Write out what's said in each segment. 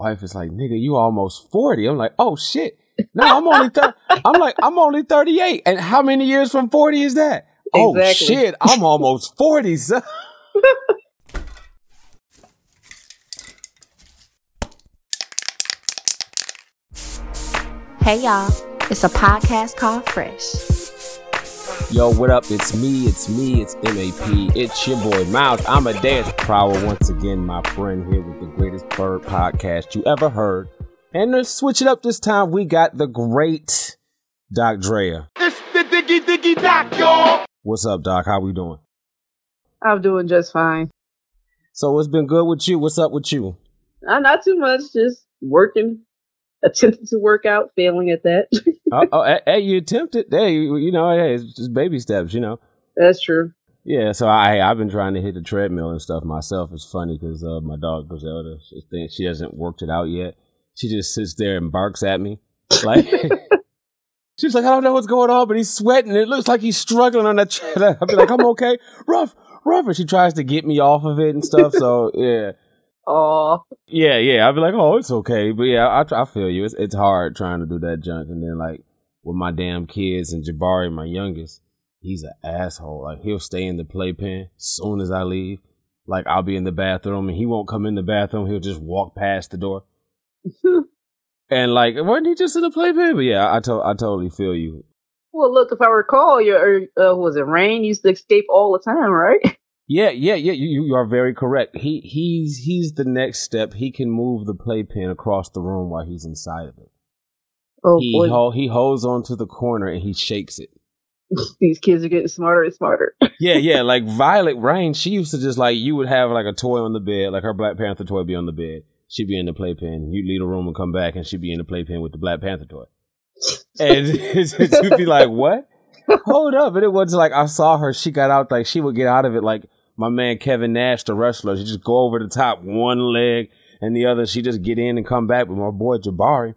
wife is like, nigga, you almost 40. I'm like, oh shit. No, I'm only 38. And how many years from 40 is that? Exactly. Oh shit, I'm almost 40, son. Hey y'all, it's a podcast called Fresh. Yo, what up? It's me, it's MAP. It's your boy Miles. I'm a dance prowler once again, my friend here with the greatest bird podcast you ever heard. And to switch it up this time, we got the great Doc Drea. It's the diggy Doc, y'all. What's up, Doc? How we doing? I'm doing just fine. So it's been good with you. What's up with you? Not too much, just working. Attempted to work out, failing at that. Hey, you attempted? Hey, you know, hey, it's just baby steps, you know. That's true. Yeah, so I've been trying to hit the treadmill and stuff myself. It's funny because my dog Griselda, she hasn't worked it out yet. She just sits there and barks at me. Like she's like, I don't know what's going on, but he's sweating. It looks like he's struggling on that treadmill. I'll be like, I'm okay. Rough. And she tries to get me off of it and stuff. So yeah. Oh yeah. I'd be like, oh, it's okay, but yeah, I feel you. It's hard trying to do that junk, and then like with my damn kids and Jabari, my youngest, he's an asshole. Like he'll stay in the playpen. Soon as I leave, like I'll be in the bathroom, and he won't come in the bathroom. He'll just walk past the door, and like, wasn't he just in the playpen? But yeah, I totally feel you. Well, look, if I recall, your was it Rain used to escape all the time, right? Yeah. You are very correct. He's the next step. He can move the playpen across the room while he's inside of it. Oh, boy. He holds onto the corner and he shakes it. These kids are getting smarter and smarter. Yeah. Like Violet Rain, she used to just like, you would have like a toy on the bed, like her Black Panther toy be on the bed. She'd be in the playpen. You'd leave the room and come back and she'd be in the playpen with the Black Panther toy. And you'd be like, what? Hold up. And it was like, I saw her. She got out, like she would get out of it like, my man Kevin Nash, the wrestler, she just go over the top, one leg and the other. She just get in and come back. But my boy Jabari,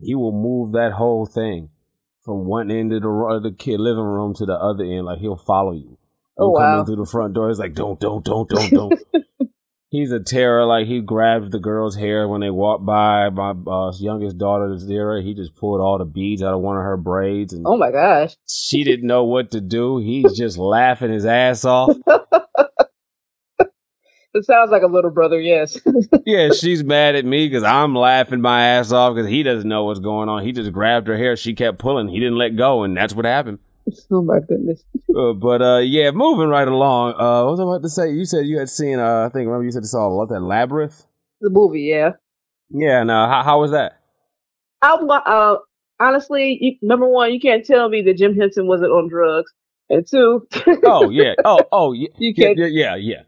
he will move that whole thing from one end of the kid living room to the other end. Like he'll follow you. He'll come in through the front door. He's like, don't. He's a terror. Like he grabbed the girl's hair when they walked by. My youngest daughter, Zira, he just pulled all the beads out of one of her braids. And oh my gosh. She didn't know what to do. He's just laughing his ass off. It sounds like a little brother, yes. Yeah, she's mad at me because I'm laughing my ass off because he doesn't know what's going on. He just grabbed her hair. She kept pulling. He didn't let go, and that's what happened. Oh, my goodness. Yeah, moving right along. What was I about to say? You said you had seen, remember you said you saw a lot, that Labyrinth? The movie, yeah. Yeah, no, how was that? Honestly, number one, you can't tell me that Jim Henson wasn't on drugs. And two. Oh, yeah. You can't. Yeah.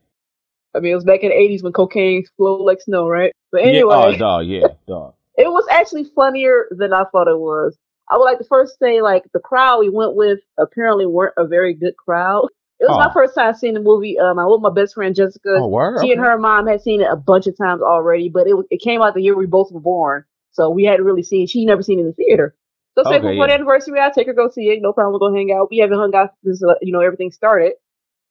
I mean, it was back in the 80s when cocaine flowed like snow, right? But anyway. Yeah, dog. It was actually funnier than I thought it was. I would like to first say, like, the crowd we went with apparently weren't a very good crowd. It was my first time seeing the movie. I was with my best friend, Jessica. Oh, word? She and her mom had seen it a bunch of times already, but it came out the year we both were born. So we hadn't really seen it. She'd never seen it in the theater. So for the anniversary, I take her go see it. No problem, we'll go hang out. We haven't hung out since, everything started.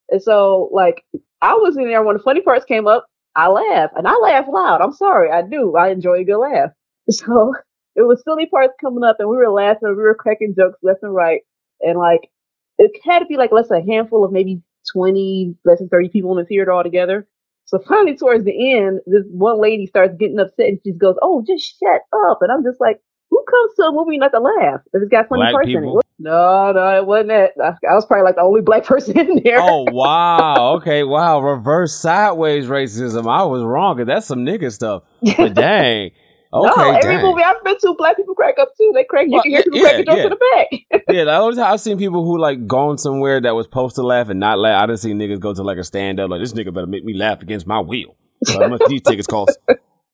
And so, like, I was in there when the funny parts came up. I laughed, and I laugh loud. I'm sorry, I do. I enjoy a good laugh. So it was silly parts coming up, and we were laughing. We were cracking jokes left and right, and like it had to be like less than a handful of maybe 20, less than 30 people in the theater all together. So finally, towards the end, this one lady starts getting upset, and she just goes, "Oh, just shut up!" And I'm just like, "Who comes to a movie not to laugh? If it's got funny parts in it." No, it wasn't that. I was probably like the only black person in there. Oh, wow. Okay, wow. Reverse sideways racism. I was wrong. That's some nigga stuff. But dang. Okay, no, every movie I've been to, black people crack up too. They crack. You can hear people cracking up to the back. I've seen people who like gone somewhere that was supposed to laugh and not laugh. I done seen niggas go to like a stand up. Like, this nigga better make me laugh against my will. How much these tickets cost?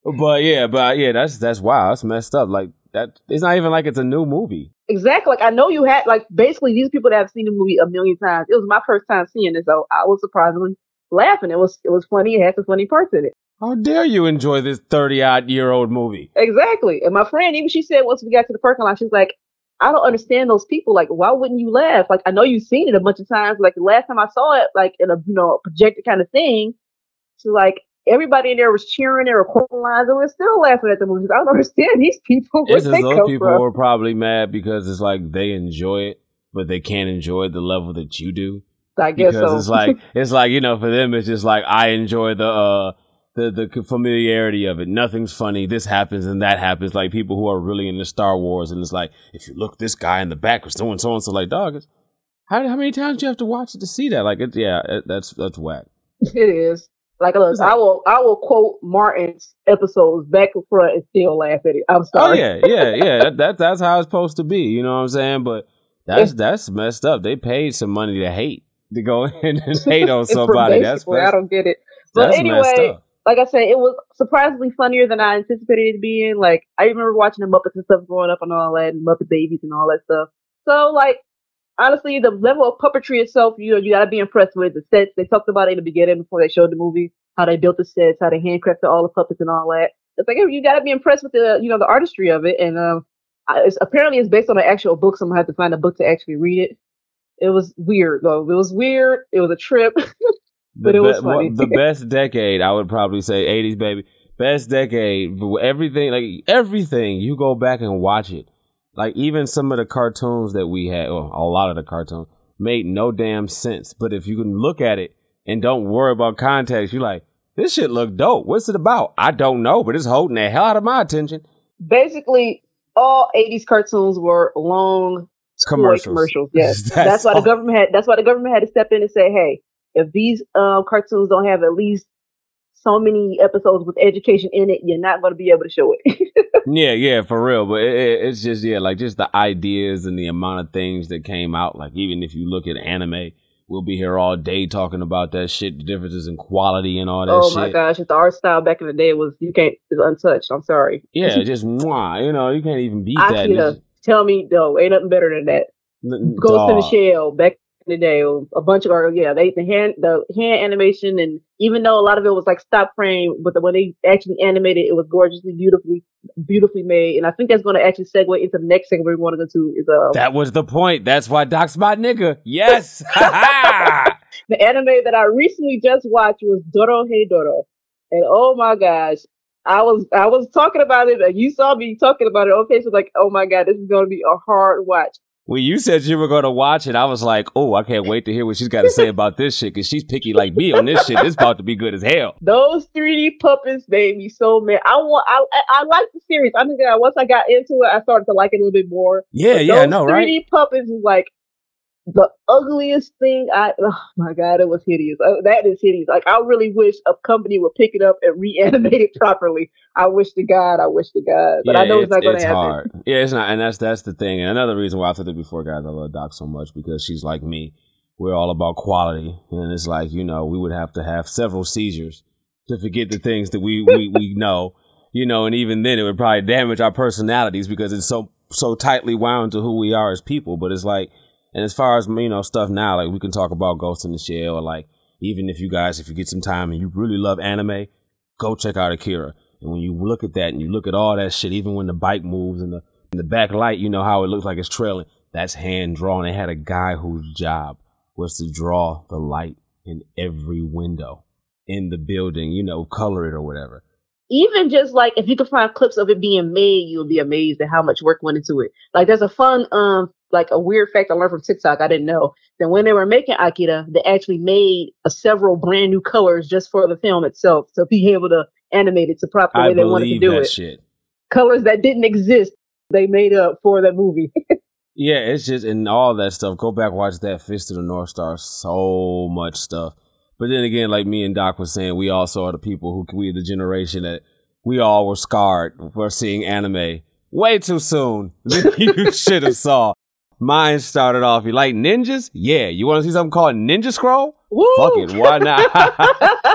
But yeah, that's wild. That's messed up. Like that. It's not even like it's a new movie. Exactly. Like I know you had like basically these people that have seen the movie a million times. It was my first time seeing it, so I was surprisingly laughing. It was funny. It had some funny parts in it. How dare you enjoy this 30-odd-year-old movie? Exactly. And my friend, even she said once we got to the parking lot, she's like, I don't understand those people. Like, why wouldn't you laugh? Like, I know you've seen it a bunch of times. Like the last time I saw it, like in a projected kind of thing, she's like, Everybody in there was cheering. They were quoting lines, and we're still laughing at the movies. I don't understand these people. Where they come people from? Were probably mad because it's like they enjoy it, but they can't enjoy the level that you do. I guess because so. it's like you know, for them, it's just like I enjoy the familiarity of it. Nothing's funny. This happens and that happens. Like people who are really into Star Wars, and it's like if you look, this guy in the back was doing so and so. Like, dog, it's, how many times do you have to watch it to see that? Like, it, yeah, that's whack. It is. Like, look, I will quote Martin's episodes back and front and still laugh at it. I'm sorry. Oh yeah. That's how it's supposed to be. You know what I'm saying? But that's messed up. They paid some money to hate, to go in and hate on somebody. That's I don't get it. But anyway, like I said, it was surprisingly funnier than I anticipated it being. Like I remember watching the Muppets and stuff growing up and all that, and Muppet Babies and all that stuff. So like. Honestly, the level of puppetry itself, you got to be impressed with the sets. They talked about it in the beginning before they showed the movie, how they built the sets, how they handcrafted all the puppets and all that. It's like, you got to be impressed with the, the artistry of it. And it's based on an actual book, so I'm going to have to find a book to actually read it. It was weird, though. It was weird. It was a trip, but it was funny. The best decade, I would probably say, 80s, baby. Best decade. Everything, you go back and watch it. Like, even some of the cartoons that we had, well, a lot of the cartoons, made no damn sense. But if you can look at it and don't worry about context, you're like, this shit look dope. What's it about? I don't know, but it's holding the hell out of my attention. Basically, all 80s cartoons were long commercials. Yes. That's why the government had to step in and say, hey, if these cartoons don't have at least so many episodes with education in it, you're not going to be able to show it. yeah, for real. But it's just, yeah, like just the ideas and the amount of things that came out. Like even if you look at anime, we'll be here all day talking about that shit, the differences in quality and all that shit. Oh my gosh, the art style back in the day was, it's untouched. I'm sorry. Yeah, just mwah, you can't even beat that. Akira, tell me, though, ain't nothing better than that. Ghost in the Shell, back in the day, a bunch of hand animation, and even though a lot of it was like stop frame, but when they actually animated, it was gorgeously, beautifully made. And I think that's going to actually segue into the next segment we want to go to. Is that was the point. That's why Doc's my nigga. Yes. The anime that I recently just watched was Dorohedoro, and oh my gosh, I was talking about it. And you saw me talking about it. Okay, so like, oh my god, this is going to be a hard watch. When you said you were going to watch it, I was like, oh, I can't wait to hear what she's got to say about this shit, because she's picky like me on this shit. It's about to be good as hell. Those 3D puppets made me so mad. I like the series. I mean, once I got into it, I started to like it a little bit more. Yeah, but yeah, I know, right? 3D puppets was like the ugliest thing. Oh my God, it was hideous. That is hideous. Like, I really wish a company would pick it up and reanimate it properly. I wish to God. But yeah, I know it's not going to happen. Hard. Yeah, it's not. And that's the thing. And another reason why I said it before, guys, I love Doc so much, because she's like me. We're all about quality. And it's like, we would have to have several seizures to forget the things that we know, and even then it would probably damage our personalities because it's so tightly wound to who we are as people. But it's like, and as far as, stuff now, like we can talk about Ghost in the Shell, or like even if you get some time and you really love anime, go check out Akira. And when you look at that and you look at all that shit, even when the bike moves and the back light, how it looks like it's trailing, that's hand drawn. They had a guy whose job was to draw the light in every window in the building, color it or whatever. Even just like if you could find clips of it being made, you'll be amazed at how much work went into it. Like there's a fun, like a weird fact I learned from TikTok. I didn't know that when they were making Akira, they actually made several brand new colors just for the film itself to be able to animate it to proper way they wanted to do it. Shit. Colors that didn't exist, they made up for that movie. Yeah, it's just and all that stuff. Go back, watch that Fist of the North Star. So much stuff. But then again, like me and Doc was saying, we also are the people the generation that we all were scarred for seeing anime way too soon than you should have saw. Mine started off, you like ninjas? Yeah. You want to see something called Ninja Scroll? Woo! Fuck it. Why not?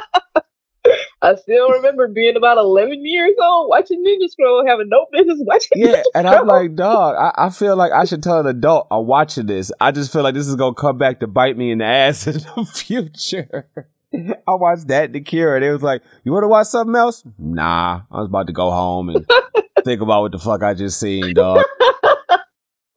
I still remember being about 11 years old, watching Ninja Scroll, having no business watching Ninja Scroll. Yeah, and I'm like, dog, I feel like I should tell an adult I'm watching this. I just feel like this is going to come back to bite me in the ass in the future. I watched that and Akira, and it was like, you want to watch something else? Nah, I was about to go home and think about what the fuck I just seen, dog.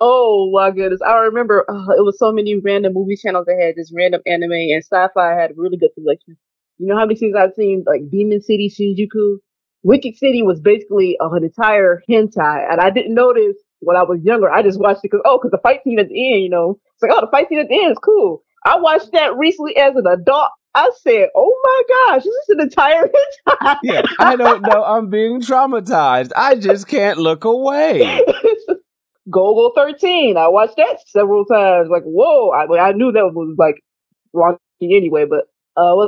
Oh my goodness! I remember it was so many random movie channels that had this random anime, and Sci-Fi had a really good selection. You know how many things I've seen, like Demon City, Shinjuku? Wicked City was basically an entire hentai, and I didn't notice when I was younger. I just watched it because the fight scene at the end, you know. It's like, oh, the fight scene at the end is cool. I watched that recently as an adult. I said, oh my gosh, is this an entire hentai? Yeah, I don't know. I'm being traumatized. I just can't look away. Go 13. I watched that several times. Like, whoa. I knew that was like wrong anyway, but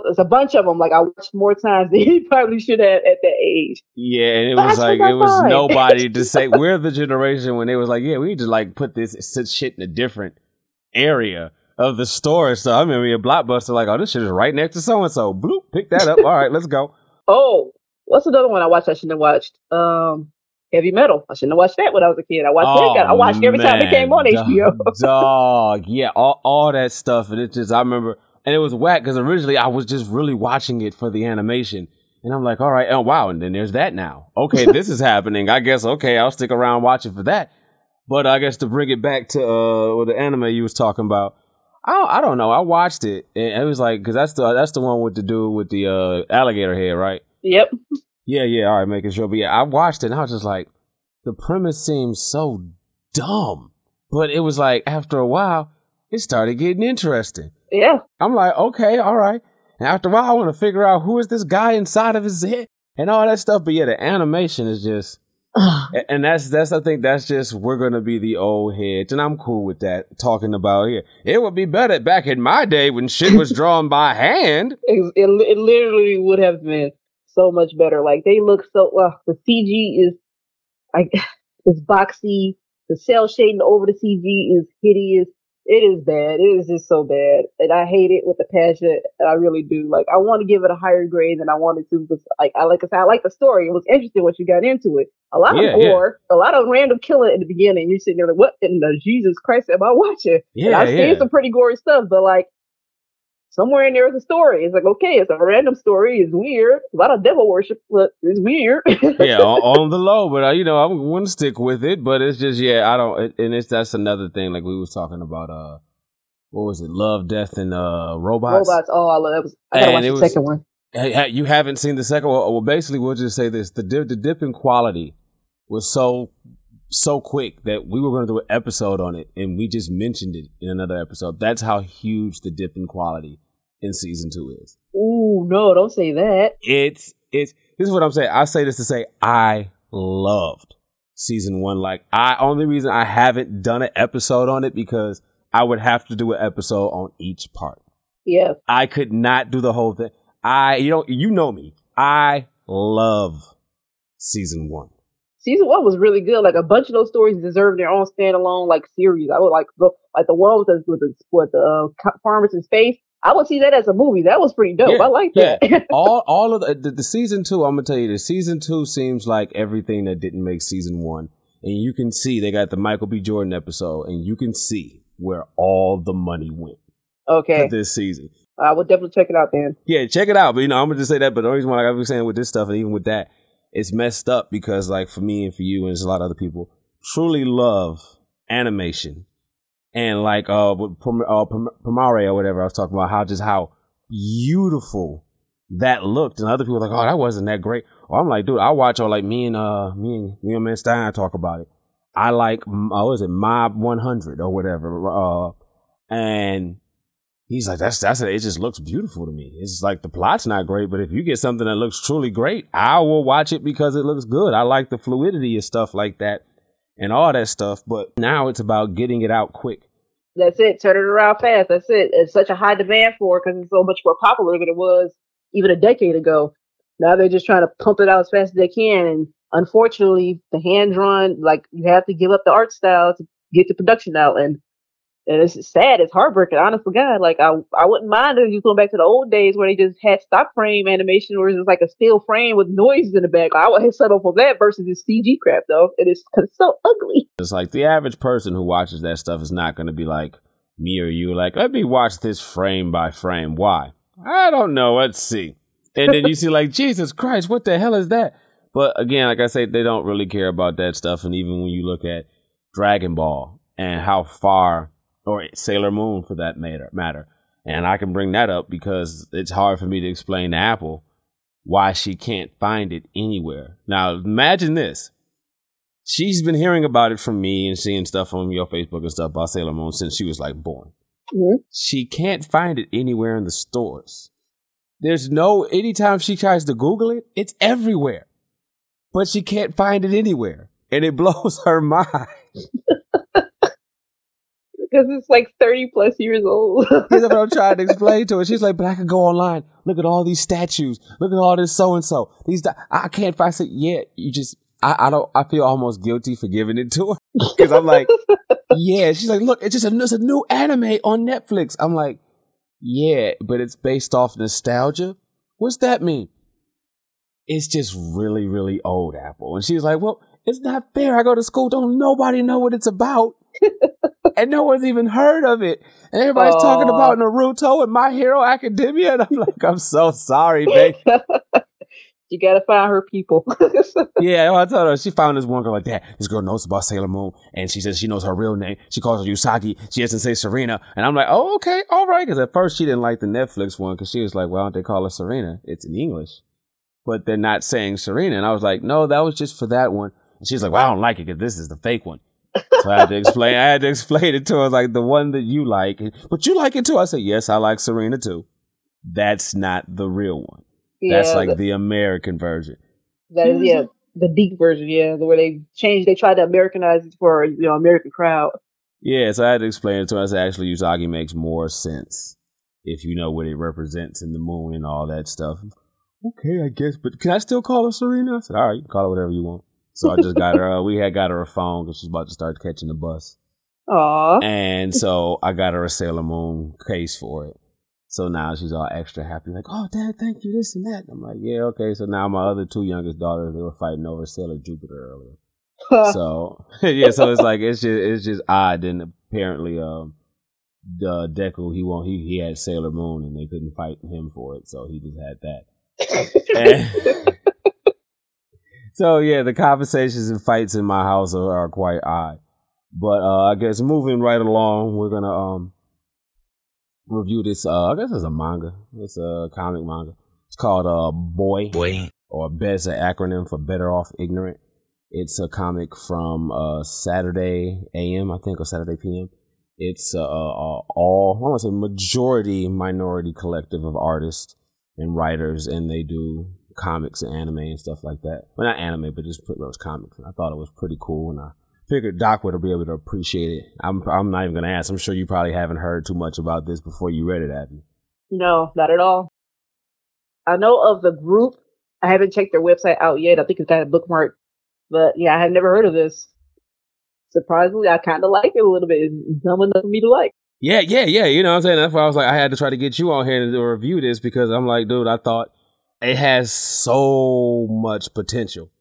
it's a bunch of them. Like, I watched more times than he probably should have at that age. Yeah, and it was like, it was nobody to say. We're the generation when they was like, yeah, we just like put this shit in a different area of the store. So I remember a Blockbuster, like, oh, this shit is right next to so and so. Bloop, pick that up. All right, let's go. Oh, what's another one I watched I shouldn't have watched? Heavy Metal. I shouldn't have watched that when I was a kid. I watched that. I watched every time it came on HBO. Dog, yeah, all that stuff, and it just I remember. And it was whack because originally I was just really watching it for the animation. And I'm like, all right, oh, wow. And then there's that now. Okay, this is happening. I guess, okay, I'll stick around watching for that. But I guess to bring it back to the anime you was talking about, I don't know. I watched it. And it was like, because that's the one with the dude with the alligator head, right? Yep. Yeah. All right, making sure. But yeah, I watched it and I was just like, the premise seems so dumb. But it was like, after a while, it started getting interesting. Yeah. I'm like, okay, all right. And after a while, I want to figure out who is this guy inside of his head and all that stuff. But yeah, the animation is just, and that's I think that's just, we're going to be the old heads. And I'm cool with that, talking about here. It would be better back in my day when shit was drawn by hand. It literally would have been so much better. Like, they look so, well, the CG is, like, it's boxy. The cell shading over the CG is hideous. It is bad. It is just so bad. And I hate it with a passion. And I really do. Like, I want to give it a higher grade than I wanted to. Because, I like the story. It was interesting what you got into it. A lot of gore. Yeah. A lot of random killing in the beginning. You're sitting there like, what in the Jesus Christ am I watching? Yeah, I've seen some pretty gory stuff. But, like, somewhere in there is a story. It's like, okay, it's a random story. It's weird. A lot of devil worship. But it's weird. Yeah, on the low. But, I wouldn't stick with it. But it's just, I don't. And that's another thing. Like, we was talking about, what was it? Love, Death, and Robots. Robots. Oh, I love it. I gotta watch the second one. You haven't seen the second one? Well, basically, we'll just say this. The dip in quality was so quick that we were going to do an episode on it, and we just mentioned it in another episode. That's how huge the dip in quality in season 2 is. Ooh, no, don't say that. It's this is what I'm saying. I say this to say I loved season 1. Like, only reason I haven't done an episode on it because I would have to do an episode on each part. Yeah. I could not do the whole thing. You know me. I love season 1. Season 1 was really good. Like, a bunch of those stories deserve their own standalone series. I would like the one with the farmers in space. I would see that as a movie. That was pretty dope. Yeah, I like that. Yeah. All of the season 2. I'm gonna tell you this. Season 2 seems like everything that didn't make season 1. And you can see they got the Michael B. Jordan episode, and you can see where all the money went. Okay. For this season, I would definitely check it out then. Yeah, check it out. But I'm gonna just say that. But the reason why I was saying with this stuff and even with that. It's messed up because, like, for me and for you and there's a lot of other people, truly love animation. And, like, with Primare or whatever, I was talking about how beautiful that looked. And other people were like, oh, that wasn't that great. Or I'm like, dude, I watch all, like, me and Man Stein talk about it. I like, what is it, Mob 100 or whatever. And he's like, it just looks beautiful to me. It's like the plot's not great, but if you get something that looks truly great, I will watch it because it looks good. I like the fluidity and stuff like that and all that stuff. But now it's about getting it out quick. That's it. Turn it around fast. That's it. It's such a high demand for it because it's so much more popular than it was even a decade ago. Now they're just trying to pump it out as fast as they can. And unfortunately, the hand-drawn, like, you have to give up the art style to get the production out. And it's sad. It's heartbreaking. Honest to God, like I wouldn't mind if you going back to the old days where they just had stop frame animation, or just like a still frame with noises in the back. I would settle for that versus this CG crap, though. It is cause it's so ugly. It's like the average person who watches that stuff is not going to be like me or you. Like, let me watch this frame by frame. Why? I don't know. Let's see. And then you see like, Jesus Christ, what the hell is that? But again, like I say, they don't really care about that stuff. And even when you look at Dragon Ball and how far. Or Sailor Moon, for that matter. And I can bring that up because it's hard for me to explain to Apple why she can't find it anywhere. Now, imagine this. She's been hearing about it from me and seeing stuff on your Facebook and stuff about Sailor Moon since she was like born. Mm-hmm. She can't find it anywhere in the stores. There's no, anytime she tries to Google it, it's everywhere. But she can't find it anywhere. And it blows her mind. Because it's like 30 plus years old. That's what I'm trying to explain to her. She's like, but I can go online. Look at all these statues. Look at all this so-and-so. I can't find it. Yeah, you just, I feel almost guilty for giving it to her. Because I'm like, yeah. She's like, look, it's a new anime on Netflix. I'm like, yeah, but it's based off nostalgia. What's that mean? It's just really, really old, Apple. And she's like, well, it's not fair. I go to school. Don't nobody know what it's about. And no one's even heard of it. And everybody's talking about Naruto and My Hero Academia. And I'm like, I'm so sorry, babe. You got to find her people. Yeah, well, I told her. She found this one girl like that. This girl knows about Sailor Moon. And she says she knows her real name. She calls her Usagi. She doesn't say Serena. And I'm like, oh, okay. All right. Because at first she didn't like the Netflix one because she was like, why don't they call her Serena? It's in English. But they're not saying Serena. And I was like, no, that was just for that one. And she's like, well, I don't like it because this is the fake one. So I had to explain it to her, like the one that you like. But you like it too. I said, yes, I like Serena too. That's not the real one. Yeah, that's like the American version. That is, yeah, the deep version, yeah. The way they tried to Americanize it for, you know, American crowd. Yeah, so I had to explain it to her. I said, actually, Usagi makes more sense if you know what it represents in the moon and all that stuff. Okay, I guess, but can I still call her Serena? I said, all right, you can call her whatever you want. So I just got her, we had got her a phone because she's about to start catching the bus. Aw. And so I got her a Sailor Moon case for it. So now she's all extra happy, like, oh, Dad, thank you, this and that. And I'm like, yeah, okay. So now my other two youngest daughters, they were fighting over Sailor Jupiter earlier. So, yeah, so it's like, it's just odd. And apparently, Deku, he had Sailor Moon and they couldn't fight him for it. So he just had that. So yeah, the conversations and fights in my house are quite odd, but I guess moving right along, we're gonna review this. I guess it's a manga. It's a comic manga. It's called BOI, or BES, an acronym for Better Off Ignorant. It's a comic from Saturday AM, I think, or Saturday PM. It's majority minority collective of artists and writers, and they do comics and anime and stuff like that. Well, not anime, but just pretty much comics. And I thought it was pretty cool, and I figured Doc would be able to appreciate it. I'm not even going to ask. I'm sure you probably haven't heard too much about this before you read it, have you? No, not at all. I know of the group. I haven't checked their website out yet. I think it's got a bookmark. But, yeah, I had never heard of this. Surprisingly, I kind of like it a little bit. It's dumb enough for me to like. Yeah. You know what I'm saying? That's why I was like, I had to try to get you on here to review this because I'm like, dude, I thought it has so much potential.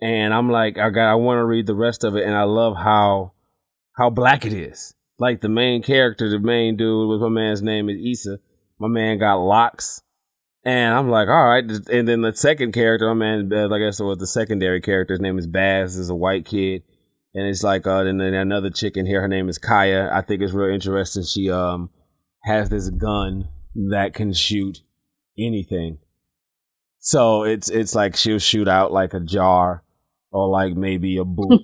And I'm like, I want to read the rest of it. And I love how black it is. Like the main character, the main dude with my man's name is Issa. My man got locks. And I'm like, all right. And then the second character, my man, I guess it was the secondary character. His name is Baz. He's a white kid. And it's like, and then another chick in here, her name is Kaya. I think it's real interesting. She has this gun that can shoot anything. So it's like she'll shoot out like a jar or like maybe a boot.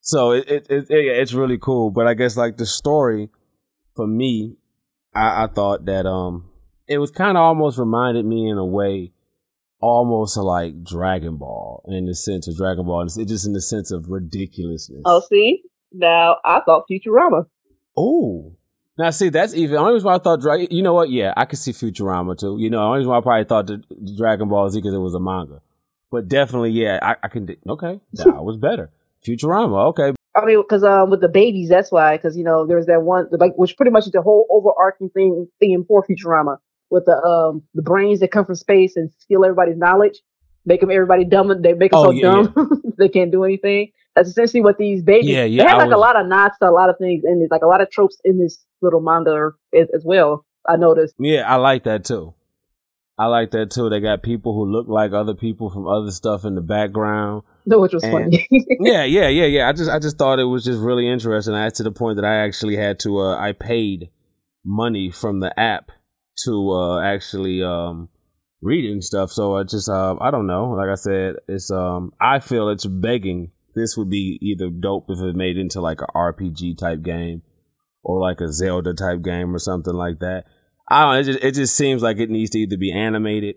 So it's really cool. But I guess like the story for me, I thought that it was kind of almost reminded me in a way almost like Dragon Ball in the sense of Dragon Ball. It's just in the sense of ridiculousness. Oh, see? Now, I thought Futurama. Oh. Now, see, that's even... The only reason why I thought... You know what? Yeah, I could see Futurama, too. You know, the only reason why I probably thought the Dragon Ball is because it was a manga. But definitely, yeah, I can... Okay, that was better. Futurama, okay. I mean, because with the babies, that's why. Because, you know, there was that one... like, which pretty much is the whole overarching theme for Futurama. With the brains that come from space and steal everybody's knowledge, make them everybody dumb. They make them dumb they can't do anything. That's essentially what these babies. Yeah, yeah, they have a lot of nods to a lot of things, and there's like a lot of tropes in this little manga as well. I noticed. Yeah, I like that too. They got people who look like other people from other stuff in the background, which was funny. Yeah. I just thought it was just really interesting. That's to the point that I actually had to I paid money from the app to actually reading stuff. So I just I don't know. Like I said, it's I feel it's begging. This would be either dope if it made into like an RPG type game or like a Zelda type game or something like that. I don't know, it just seems like it needs to either be animated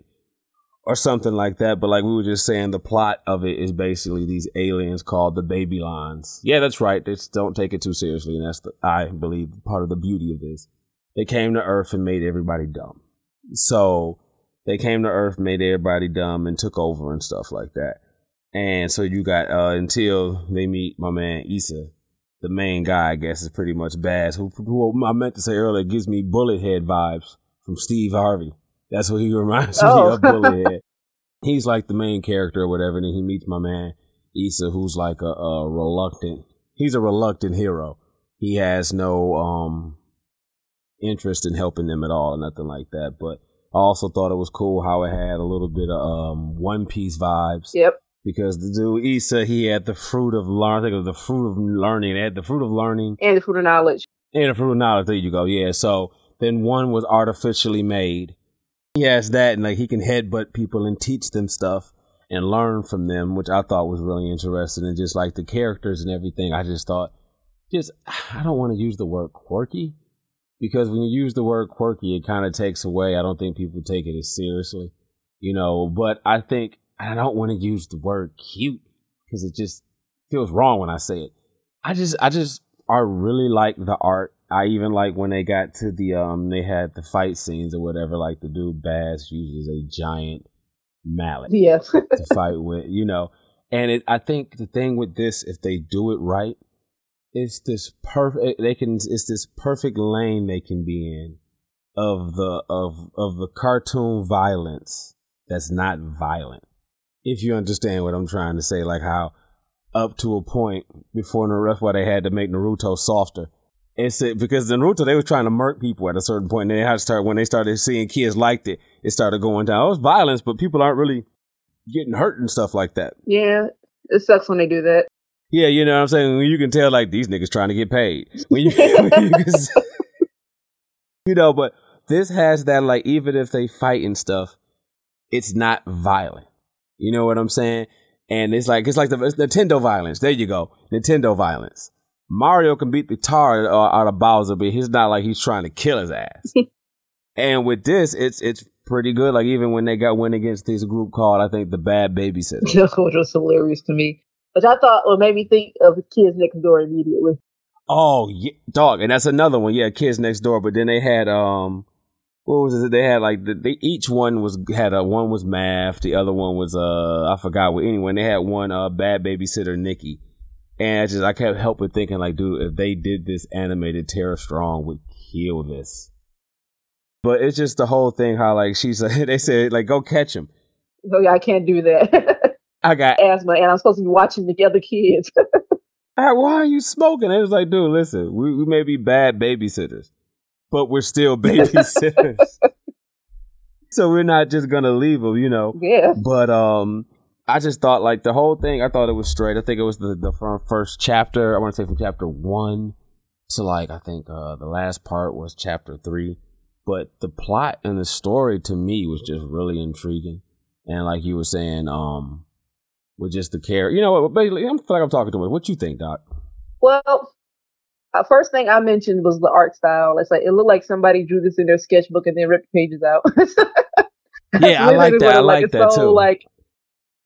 or something like that. But like we were just saying, the plot of it is basically these aliens called the Baby Lions. Yeah, that's right. They don't take it too seriously. And that's, I believe, part of the beauty of this. They came to Earth and made everybody dumb. So they came to Earth, made everybody dumb and took over and stuff like that. And so you got until they meet my man Issa, the main guy, I guess, is pretty much Baz, who I meant to say earlier gives me Bullethead vibes from Steve Harvey. That's what he reminds me of, Bullethead. He's like the main character or whatever, and then he meets my man Issa, who's like a reluctant hero. He has no interest in helping them at all or nothing like that. But I also thought it was cool how it had a little bit of One Piece vibes. Yep. Because the dude Issa, he had the fruit of learning. I think it was the fruit of learning. They had the fruit of learning and the fruit of knowledge. And the fruit of knowledge. There you go. Yeah. So then one was artificially made. He has that, and like he can headbutt people and teach them stuff and learn from them, which I thought was really interesting. And just like the characters and everything, I just thought, I don't want to use the word quirky, because when you use the word quirky, it kind of takes away. I don't think people take it as seriously, you know. But I think. I don't want to use the word cute because it just feels wrong when I say it. I really like the art. I even like when they got to the, they had the fight scenes or whatever, like the dude Baz uses a giant mallet to fight with, you know. And I think the thing with this, if they do it right, it's this perfect lane they can be in of the cartoon violence that's not violent. If you understand what I'm trying to say, like how up to a point before Naruto, why they had to make Naruto softer. Because in Naruto, they were trying to murk people at a certain point. And they had to when they started seeing kids liked it, it started going down. It was violence, but people aren't really getting hurt and stuff like that. Yeah, it sucks when they do that. Yeah, you know what I'm saying? You can tell, like, these niggas trying to get paid. When you can see, you know, but this has that, like, even if they fight and stuff, it's not violent. You know what I'm saying? And it's like the Nintendo violence. There you go. Nintendo violence. Mario can beat the tar out of Bowser, but he's not like he's trying to kill his ass. And with this, it's pretty good. Like even when they got win against this group called, I think, the Bad Babysitters. Which was hilarious to me. Which I thought made me think of Kids Next Door immediately. Oh, yeah, dog. And that's another one. Yeah, Kids Next Door. But then they had... What was it? They had like each one one was math, the other one was I forgot what. Anyway, they had one bad babysitter, Nikki, and I can't help but thinking like, dude, if they did this animated, Tara Strong would kill this. But it's just the whole thing how like she's they said like go catch him. Oh yeah, I can't do that. I got asthma, and I'm supposed to be watching the other kids. Why are you smoking? It was like, dude, listen, we may be bad babysitters, but we're still babysitters. So we're not just going to leave them, you know. Yeah. But I just thought, like, the whole thing, I thought it was straight. I think it was the first chapter. I want to say from chapter 1 to, like, I think the last part was chapter 3. But the plot and the story, to me, was just really intriguing. And like you were saying, with just the character. You know, basically, I feel like I'm talking too much. What you think, Doc? Well... first thing I mentioned was the art style. It's like it looked like somebody drew this in their sketchbook and then ripped the pages out. Yeah, I like that. I like that too. Like,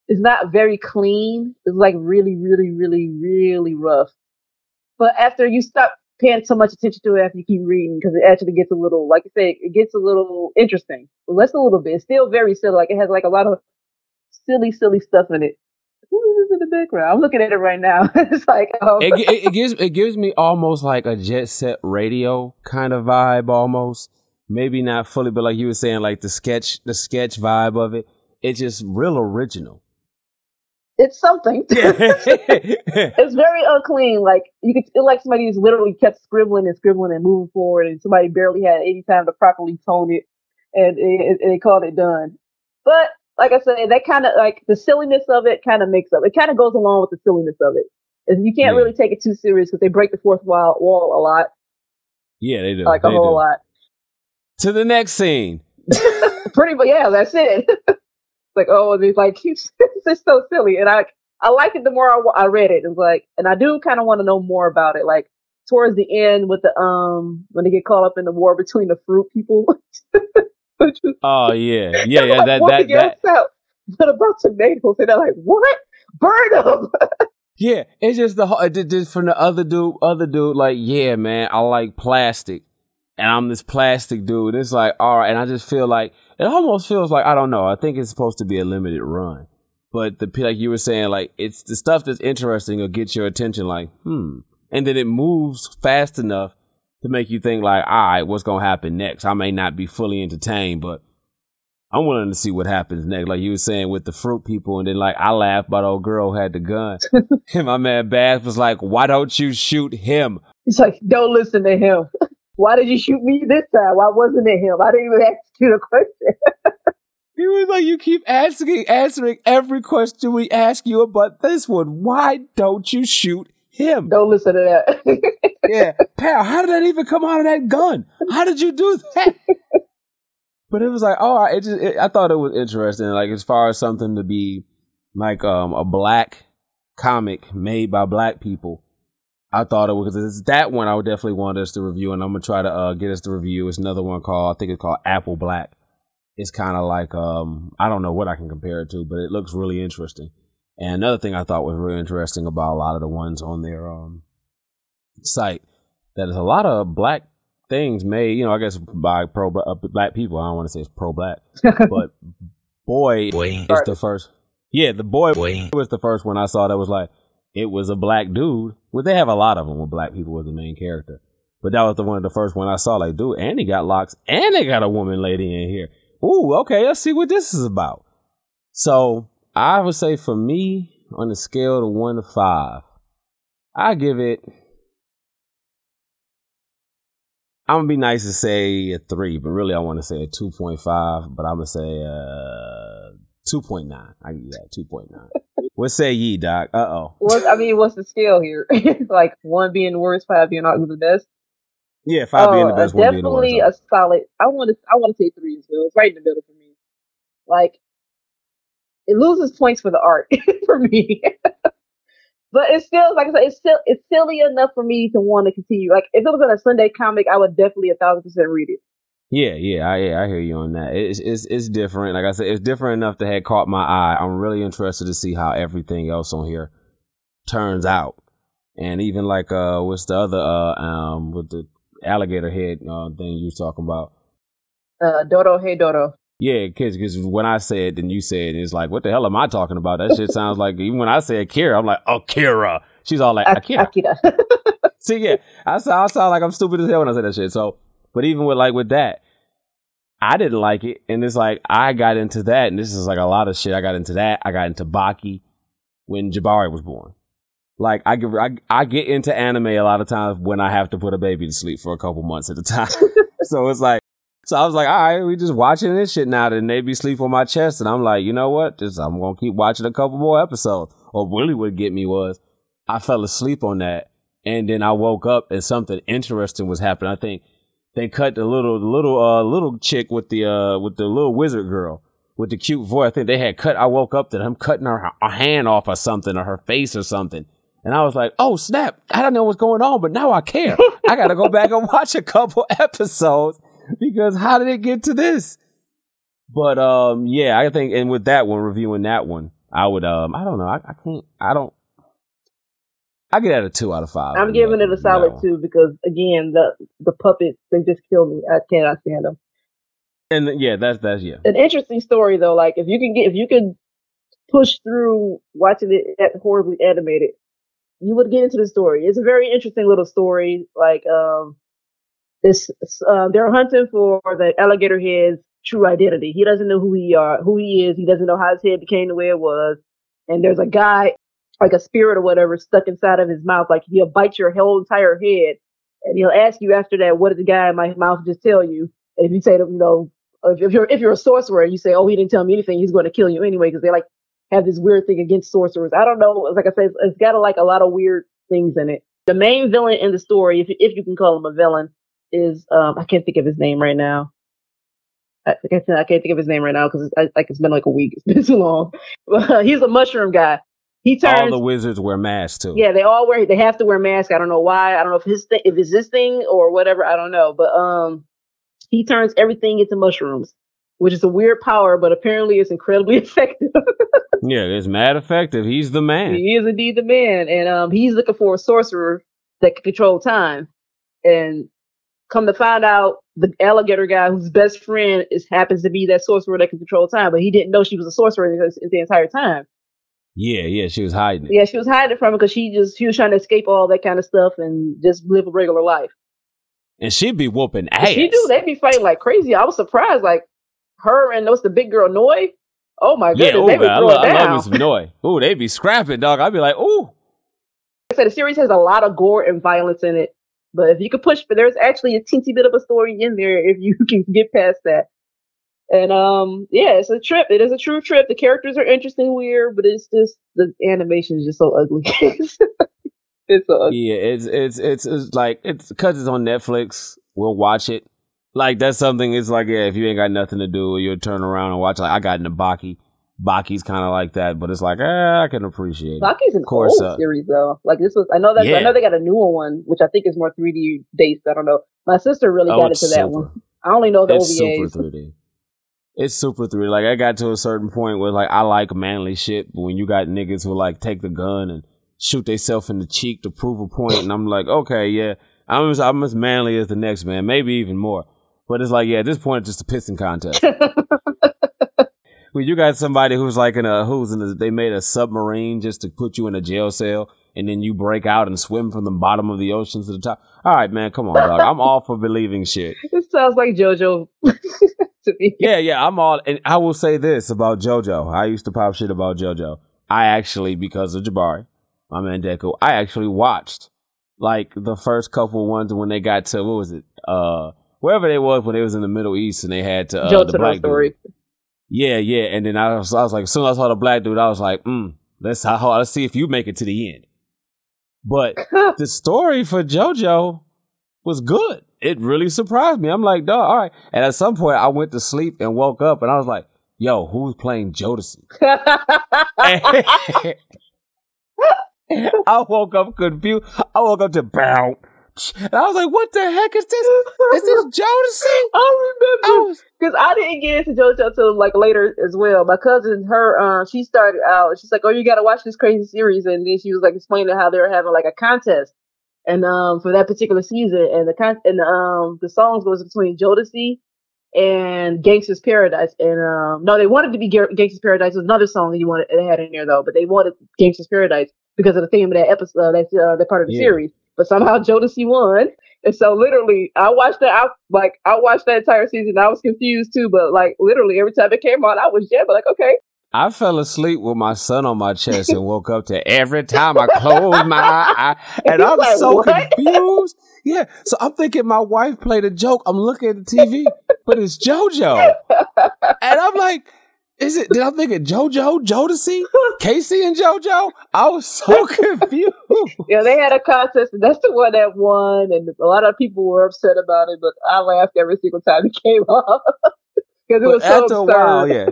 it's not very clean. It's like really, really, really, really rough. But after you stop paying so much attention to it, after you keep reading, because it actually gets a little, like you say, it gets a little interesting. Less a little bit. It's still very silly. Like it has like a lot of silly stuff in it. Who is this in the background? I'm looking at it right now. It's like it gives me almost like a Jet Set Radio kind of vibe, almost. Maybe not fully, but like you were saying, like the sketch vibe of it. It's just real original. It's something. It's very unclean. Like like somebody just literally kept scribbling and moving forward, and somebody barely had any time to properly tone it, and they called it done. But like I said, that kind of, like, the silliness of it kind of makes up. It kind of goes along with the silliness of it. And you can't really take it too serious because they break the fourth wall a lot. Yeah, they do. Like, a whole lot. to the next scene. Pretty much, yeah, that's it. Like, oh, and he's like, it's just so silly. And I liked it the more I read it. It was like, and I do kind of want to know more about it. Like, towards the end with the, when they get caught up in the war between the fruit people. Oh, yeah. Yeah, yeah. But about tomatoes, and they're like, what? Burn them! Yeah, it's just from the other dude, like, yeah, man, I like plastic. And I'm this plastic dude. It's like, all right. And I just feel like, it almost feels like, I don't know. I think it's supposed to be a limited run. But like you were saying, like, it's the stuff that's interesting will get your attention, like, And then it moves fast enough to make you think, like, all right, what's going to happen next? I may not be fully entertained, but I'm willing to see what happens next. Like you were saying with the fruit people. And then, like, I laughed about old girl who had the gun. And my man Baz was like, why don't you shoot him? He's like, don't listen to him. Why did you shoot me this time? Why wasn't it him? I didn't even ask you the question. He was like, you keep answering every question we ask you about this one. Why don't you shoot him? Don't listen to that. Yeah. Pal, how did that even come out of that gun? How did you do that? But it was like, all right. I thought it was interesting. Like, as far as something to be like a black comic made by black people, I thought it was, because it's that one I would definitely want us to review, and I'm going to try to get us to review. It's another one called Apple Black. It's kind of like, I don't know what I can compare it to, but it looks really interesting. And another thing I thought was really interesting about a lot of the ones on their site, that is a lot of black things made, you know, I guess by black people. I don't want to say it's pro-black, but boy. It's the first. Yeah, the boy was the first one I saw that was like, it was a black dude. Well, they have a lot of them where black people were the main character. But that was the first one I saw. Like, dude, and he got locks, and they got a woman lady in here. Ooh, okay, let's see what this is about. So I would say for me, on a scale of 1 to 5, I give it, I'm going to be nice and say a 3, but really I want to say a 2.5, but I'm going to say 2.9. I give you that, 2.9. What say ye, Doc? Uh-oh. What's the scale here? Like, 1 being the worst, 5 being the best? Yeah, 5 being the best, 1 being the worst. Definitely a solid, I want to say 3 as well. It's right in the middle for me. Like, it loses points for the art for me. But it's still, like I said, it's silly enough for me to want to continue. Like, if it was on a Sunday comic, I would definitely 1,000% read it. Yeah, I hear you on that. It's different. Like I said, it's different enough that had caught my eye. I'm really interested to see how everything else on here turns out. And even like, what's the other, with the alligator head thing you was talking about? Dorohedoro. Yeah, because when I said, then you said, it's like, what the hell am I talking about? That shit sounds like, even when I say Akira, I'm like, Akira. She's all like, Akira. See, yeah, I sound like I'm stupid as hell when I say that shit. So, but even with that, I didn't like it. And it's like, I got into that. And this is like a lot of shit. I got into that. I got into Baki when Jabari was born. Like, I get into anime a lot of times when I have to put a baby to sleep for a couple months at a time. So it's like, so I was like, all right, we just watching this shit now. Then they be sleep on my chest. And I'm like, you know what? I'm going to keep watching a couple more episodes. Or really what get me was I fell asleep on that. And then I woke up and something interesting was happening. I think they cut the little chick with the little wizard girl with the cute voice. I think they had cut. I woke up to them cutting her hand off or something, or her face or something. And I was like, oh, snap. I don't know what's going on, but now I care. I got to go back and watch a couple episodes. Because how did it get to this? But yeah, I think, and with that one, reviewing that one, I would I don't know, I get out of 2 out of 5. I'm giving it a solid 2 because again, the puppets, they just kill me. I cannot stand them. And yeah, that's yeah. An interesting story though. Like if you can push through watching it horribly animated, you would get into the story. It's a very interesting little story. Like they're hunting for the alligator head's true identity. He doesn't know who he is. He doesn't know how his head became the way it was. And there's a guy, like a spirit or whatever, stuck inside of his mouth. Like he'll bite your whole entire head, and he'll ask you after that, "What did the guy in my mouth just tell you?" And if you say, you know, if you're a sorcerer, you say, "Oh, he didn't tell me anything." He's going to kill you anyway because they like have this weird thing against sorcerers. I don't know. Like I said, it's got like a lot of weird things in it. The main villain in the story, if you can call him a villain, is I can't think of his name right now. I can't think of his name right now because it's been like a week. It's been so long. He's a mushroom guy. He turns. All the wizards wear masks too. Yeah, they have to wear masks. I don't know why. I don't know if it's his thing or whatever. I don't know. But he turns everything into mushrooms, which is a weird power, but apparently it's incredibly effective. Yeah, it's mad effective. He's the man. He is indeed the man, and he's looking for a sorcerer that can control time. And come to find out, the alligator guy, whose best friend happens to be that sorcerer that can control time, but he didn't know she was a sorcerer the entire time. Yeah, she was hiding it. Yeah, she was hiding from it because she was trying to escape all that kind of stuff and just live a regular life. And she'd be whooping ass. She do. They'd be fighting like crazy. I was surprised, like her and the big girl Noi. Oh my goodness, yeah, ooh, they be throwing down. I love me some Noi. Ooh, they be scrapping, dog. I'd be like, ooh. Like I said, the series has a lot of gore and violence in it. But if you could push, but there's actually a teensy bit of a story in there if you can get past that. And yeah, it's a trip. It is a true trip. The characters are interesting, weird, but it's just the animation is just so ugly. It's so ugly. Yeah, it's like it's because it's on Netflix. We'll watch it. Like that's something. It's like yeah, if you ain't got nothing to do, you'll turn around and watch. Like I got into Baki. Baki's kind of like that, but it's like I can appreciate it. Baki's an old series though. Like this was, I know that yeah. I know they got a newer one, which I think is more 3D based. I don't know. My sister really got into that one. I only know the OVAs. It's super 3D. It's super 3D. Like I got to a certain point where like I like manly shit, but when you got niggas who like take the gun and shoot themselves in the cheek to prove a point, and I'm like, okay, yeah, I'm as manly as the next man, maybe even more. But it's like, yeah, at this point, it's just a pissing contest. When you got somebody who's like they made a submarine just to put you in a jail cell, and then you break out and swim from the bottom of the ocean to the top. All right, man, come on, dog. I'm all for believing shit. This sounds like JoJo to me. Yeah, I'm all, and I will say this about JoJo. I used to pop shit about JoJo. I actually, because of Jabari, my man Deku, I actually watched like the first couple ones when they got to what was it, wherever they was when they was in the Middle East and they had to the black story. Dude. Yeah, and then I was like, as soon as I saw the black dude, I was like, let's see if you make it to the end. But the story for JoJo was good. It really surprised me. I'm like, dog, all right. And at some point, I went to sleep and woke up, and I was like, yo, who's playing Jodeci? I woke up confused. I woke up to bow. And I was like, what the heck is this? Is this Jodeci? I remember. Because I didn't get into JoJo until like later as well. My cousin, she started out. She's like, oh, you got to watch this crazy series. And then she was like explaining how they were having like a contest. And for that particular season. And the songs was between Jodeci and Gangsta's Paradise. And no, they wanted to be Gangsta's Paradise. It was another song that they had in there though. But they wanted Gangsta's Paradise because of the theme of that episode, that part of the series. But somehow Jodeci won. And so literally I watched that entire season. I was confused too, but like literally every time it came on, I was jamming, like, okay. I fell asleep with my son on my chest and woke up to every time I closed my eye. And I'm like, so confused. Yeah. So I'm thinking my wife played a joke. I'm looking at the TV, but it's JoJo. And I'm like, did I think of JoJo, Jodeci, Casey and JoJo? I was so confused. Yeah, they had a contest, and that's the one that won, and a lot of people were upset about it, but I laughed every single time it came up because it was so absurd. After a while, yeah,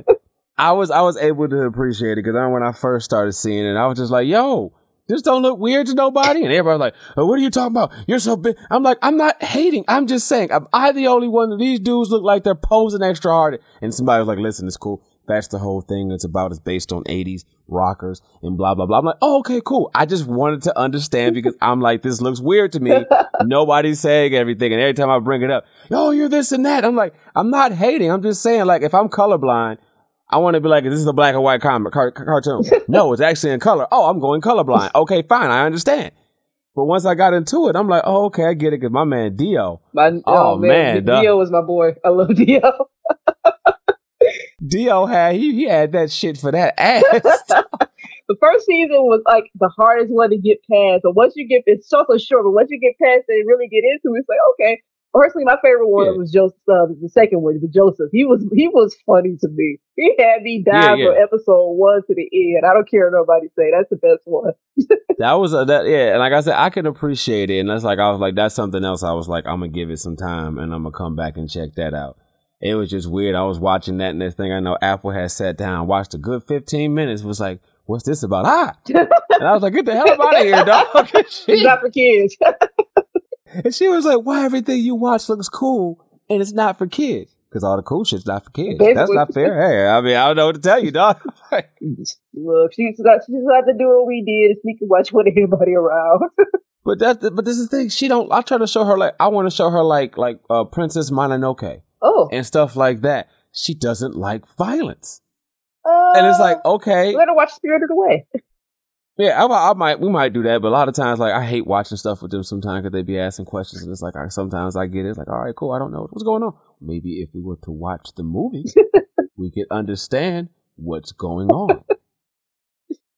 I was able to appreciate it because when I first started seeing it, I was just like, yo, this don't look weird to nobody. And everybody was like, oh, what are you talking about? You're so big. I'm like, I'm not hating. I'm just saying, am I the only one that these dudes look like they're posing extra hard? And somebody was like, listen, it's cool. That's the whole thing it's about. It's based on 80s rockers and blah, blah, blah. I'm like, oh, okay, cool. I just wanted to understand because I'm like, this looks weird to me. Nobody's saying everything. And every time I bring it up, oh, you're this and that. I'm like, I'm not hating. I'm just saying, like, if I'm colorblind, I want to be like, this is a black and white cartoon. No, it's actually in color. Oh, I'm going colorblind. Okay, fine. I understand. But once I got into it, I'm like, oh, okay, I get it. Because my man Dio. Dio was my boy. I love Dio. Dio had that shit for that ass. The first season was like the hardest one to get past. But once you get, it's so short, but once you get past it and really get into it, it's like, okay. Personally, my favorite one was Joseph, the second one was Joseph. He was funny to me. He had me die from episode 1 to the end. I don't care what nobody say. That's the best one. And like I said, I can appreciate it. And that's like, I was like, that's something else. I was like, I'm gonna give it some time and I'm gonna come back and check that out. It was just weird. I was watching that, and next thing I know, Apple had sat down, watched a good 15 minutes, was like, what's this about? And I was like, get the hell up out of here, dog. It's not for kids. And she was like, why everything you watch looks cool and it's not for kids? Because all the cool shit's not for kids. Basically. That's not fair. Hey, I mean, I don't know what to tell you, dog. Look, she's got to do what we did and sneak and watch with anybody around. But this is the thing. She don't. I try to show her like I want to show her like Princess Mononoke. Oh. And stuff like that. She doesn't like violence. And it's like, okay, let her watch Spirited Away. Yeah, we might do that, but a lot of times, like, I hate watching stuff with them sometimes because they be asking questions, and it's like, sometimes I get it, it's like, all right, cool, I don't know what's going on. Maybe if we were to watch the movie, we could understand what's going on.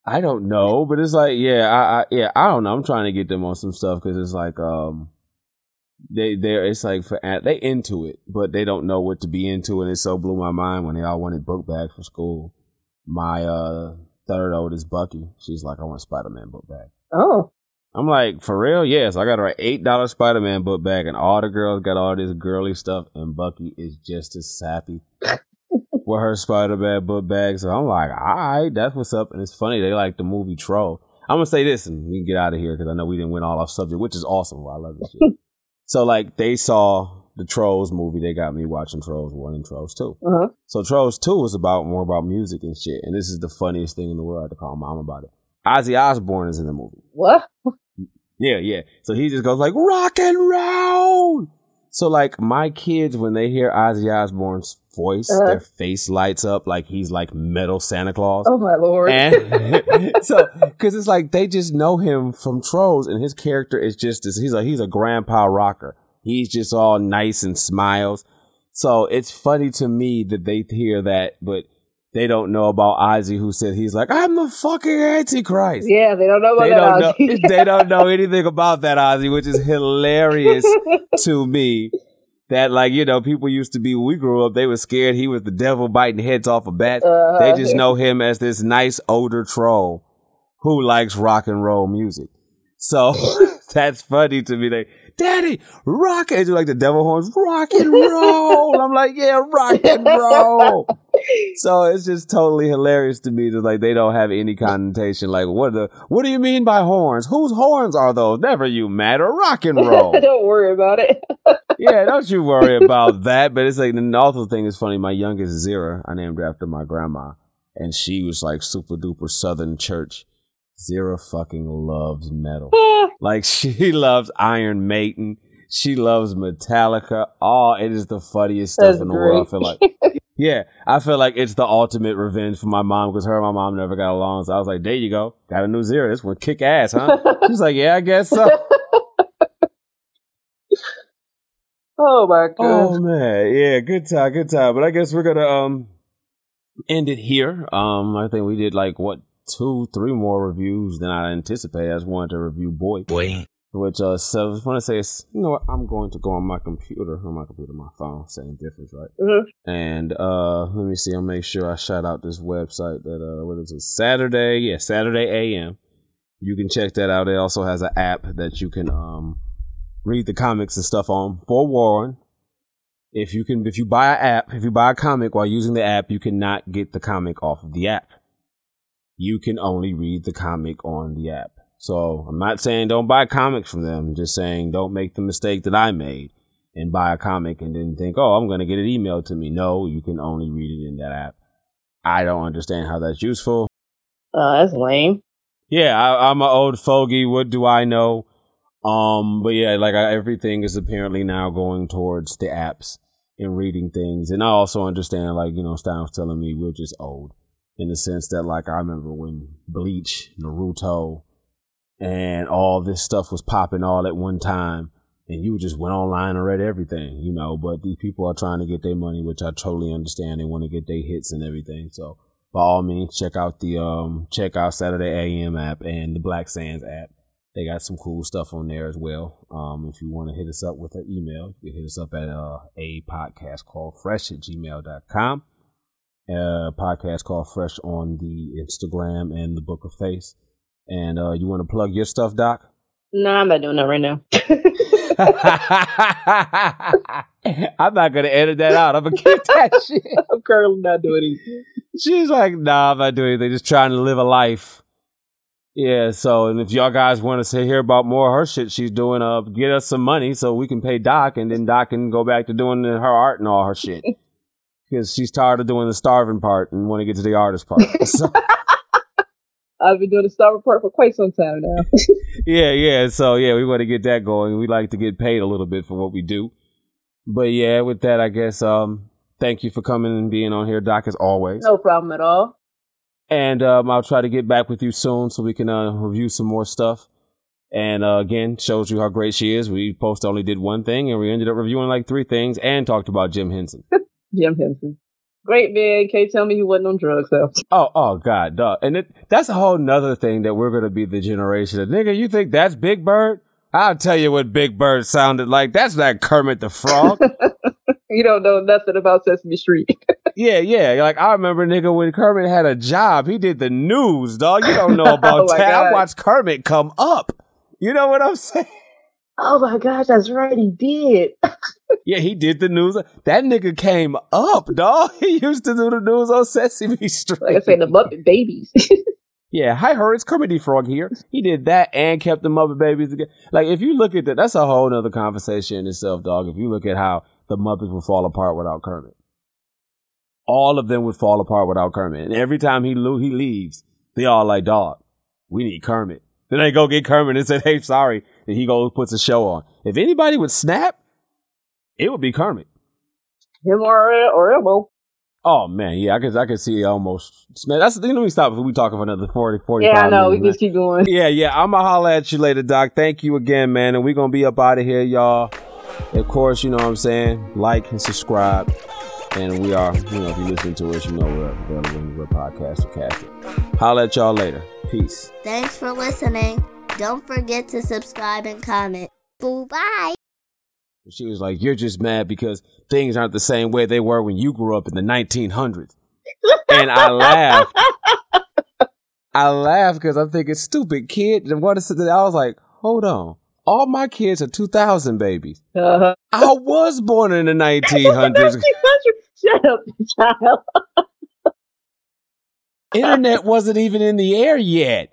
I don't know, but it's like, I don't know. I'm trying to get them on some stuff because it's like, they into it, but they don't know what to be into, and it so blew my mind when they all wanted book bags for school. My third oldest, Bucky, she's like, I want a Spider-Man book bag. Oh, I'm like, for real? Yes, I got her an $8 Spider-Man book bag, and all the girls got all this girly stuff, and Bucky is just as sappy with her Spider-Man book bag. So I'm like, all right, that's what's up. And it's funny, they like the movie Troll. I'm gonna say this, and we can get out of here because I know we didn't win all off subject, which is awesome. I love this shit. So, like, they saw the Trolls movie. They got me watching Trolls 1 and Trolls 2. Uh-huh. So, Trolls 2 was more about music and shit. And this is the funniest thing in the world. I had to call mom about it. Ozzy Osbourne is in the movie. What? Yeah, yeah. So, he just goes like, rock and roll. So, like, my kids, when they hear Ozzy Osbourne's voice, their face lights up like he's like metal Santa Claus. Oh, my Lord. And so, because it's like they just know him from Trolls, and his character is just this. He's a grandpa rocker. He's just all nice and smiles. So, it's funny to me that they hear that, but they don't know about Ozzy, who said he's like, I'm the fucking Antichrist. Yeah, they don't know about that Ozzy. They don't know anything about that Ozzy, which is hilarious to me. That, like, you know, people used to be, when we grew up, they were scared he was the devil biting heads off of bats. They just know him as this nice older troll who likes rock and roll music. So that's funny to me. They, Daddy, rock and do like the devil horns, rock and roll. I'm like, yeah, rock and roll. So it's just totally hilarious to me that, like, they don't have any connotation. Like, what do you mean by horns? Whose horns are those? Never you matter. Rock and roll. Don't worry about it. Yeah, don't you worry about that. But it's like, the awful thing is funny. My youngest, Zira, I named her after my grandma, and she was like super duper Southern church. Zira fucking loves metal. Like, she loves Iron Maiden. She loves Metallica. Oh, it is the funniest stuff in the world. I feel like. Yeah, I feel like it's the ultimate revenge for my mom because her and my mom never got along. So I was like, there you go. Got a new Zero. This one kick ass, huh? She's like, yeah, I guess so. Oh, my God. Oh, man. Yeah, good time, good time. But I guess we're going to end it here. I think we did like, 2-3 more reviews than I anticipated. I just wanted to review Boy. Which, so I just want to say, you know what, I'm going to go on my phone, same difference, right? Mm-hmm. And, let me see, I'll make sure I shout out this website that, what is it, Saturday AM. You can check that out. It also has an app that you can, read the comics and stuff on. Forewarned, if you buy a comic while using the app, you cannot get the comic off of the app. You can only read the comic on the app. So I'm not saying don't buy comics from them. I'm just saying don't make the mistake that I made and buy a comic and then think, oh, I'm going to get it emailed to me. No, you can only read it in that app. I don't understand how that's useful. Oh, that's lame. Yeah, I'm an old fogey. What do I know? But yeah, like everything is apparently now going towards the apps and reading things. And I also understand, like, you know, Styles telling me we're just old in the sense that, like, I remember when Bleach, Naruto, and all this stuff was popping all at one time, and you just went online and read everything, you know. But these people are trying to get their money, which I totally understand. They want to get their hits and everything. So, by all means, check out Saturday AM app and the Black Sands app. They got some cool stuff on there as well. If you want to hit us up with an email, you can hit us up at a podcast called Fresh at gmail.com. Podcast called Fresh on the Instagram and the Book of Face. And you want to plug your stuff, Doc? No, I'm not doing that right now. I'm not going to edit that out. I'm going to keep that shit. I'm currently not doing anything. She's like, nah, I'm not doing anything. Just trying to live a life. Yeah, so, and if y'all guys want to hear about more of her shit she's doing, get us some money so we can pay Doc, and then Doc can go back to doing her art and all her shit. Because she's tired of doing the starving part and want to get to the artist part. So. I've been doing the starving part for quite some time now. Yeah. So, yeah, we want to get that going. We like to get paid a little bit for what we do. But, yeah, with that, I guess, thank you for coming and being on here, Doc, as always. No problem at all. And I'll try to get back with you soon so we can review some more stuff. And again, shows you how great she is. We post only did one thing, and we ended up reviewing like three things and talked about Jim Henson. Jim Henson. Great man. Can't tell me he wasn't on drugs, though. Oh, God, dog. And that's a whole nother thing that we're going to be the generation of. Nigga, you think that's Big Bird? I'll tell you what Big Bird sounded like. That's not Kermit the Frog. You don't know nothing about Sesame Street. Yeah. Like, I remember, nigga, when Kermit had a job, he did the news, dog. You don't know about that. God. I watched Kermit come up. You know what I'm saying? Oh, my gosh, that's right. He did. Yeah, he did the news. That nigga came up, dog. He used to do the news on Sesame Street. Like I said, the Muppet Babies. Yeah, hi, her. It's Kermit the Frog here. He did that and kept the Muppet Babies together. Like, if you look at that, that's a whole nother conversation in itself, dog. If you look at how the Muppets would fall apart without Kermit. All of them would fall apart without Kermit. And every time he leaves, they all like, dog, we need Kermit. Then they go get Kermit and say, hey, sorry. And he goes, puts a show on. If anybody would snap, it would be Kermit. Him or Elmo. Oh, man. Yeah, I could see almost. That's, let me stop if we talking for another 45 minutes. Yeah, I know. We just keep going. Yeah. I'm going to holler at you later, Doc. Thank you again, man. And we're going to be up out of here, y'all. Of course, you know what I'm saying? Like and subscribe. And we are, if you listen to us, we're available. We're podcast or cast it. Holler at y'all later. Peace. Thanks for listening. Don't forget to subscribe and comment. Bye. She was like, you're just mad because things aren't the same way they were when you grew up in the 1900s. And I laughed. Because I'm thinking, stupid kid. And what is it? I was like, hold on. All my kids are 2000 babies. Uh-huh. I was born in the 1900s. Shut up, child. Internet wasn't even in the air yet.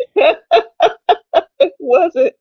It wasn't.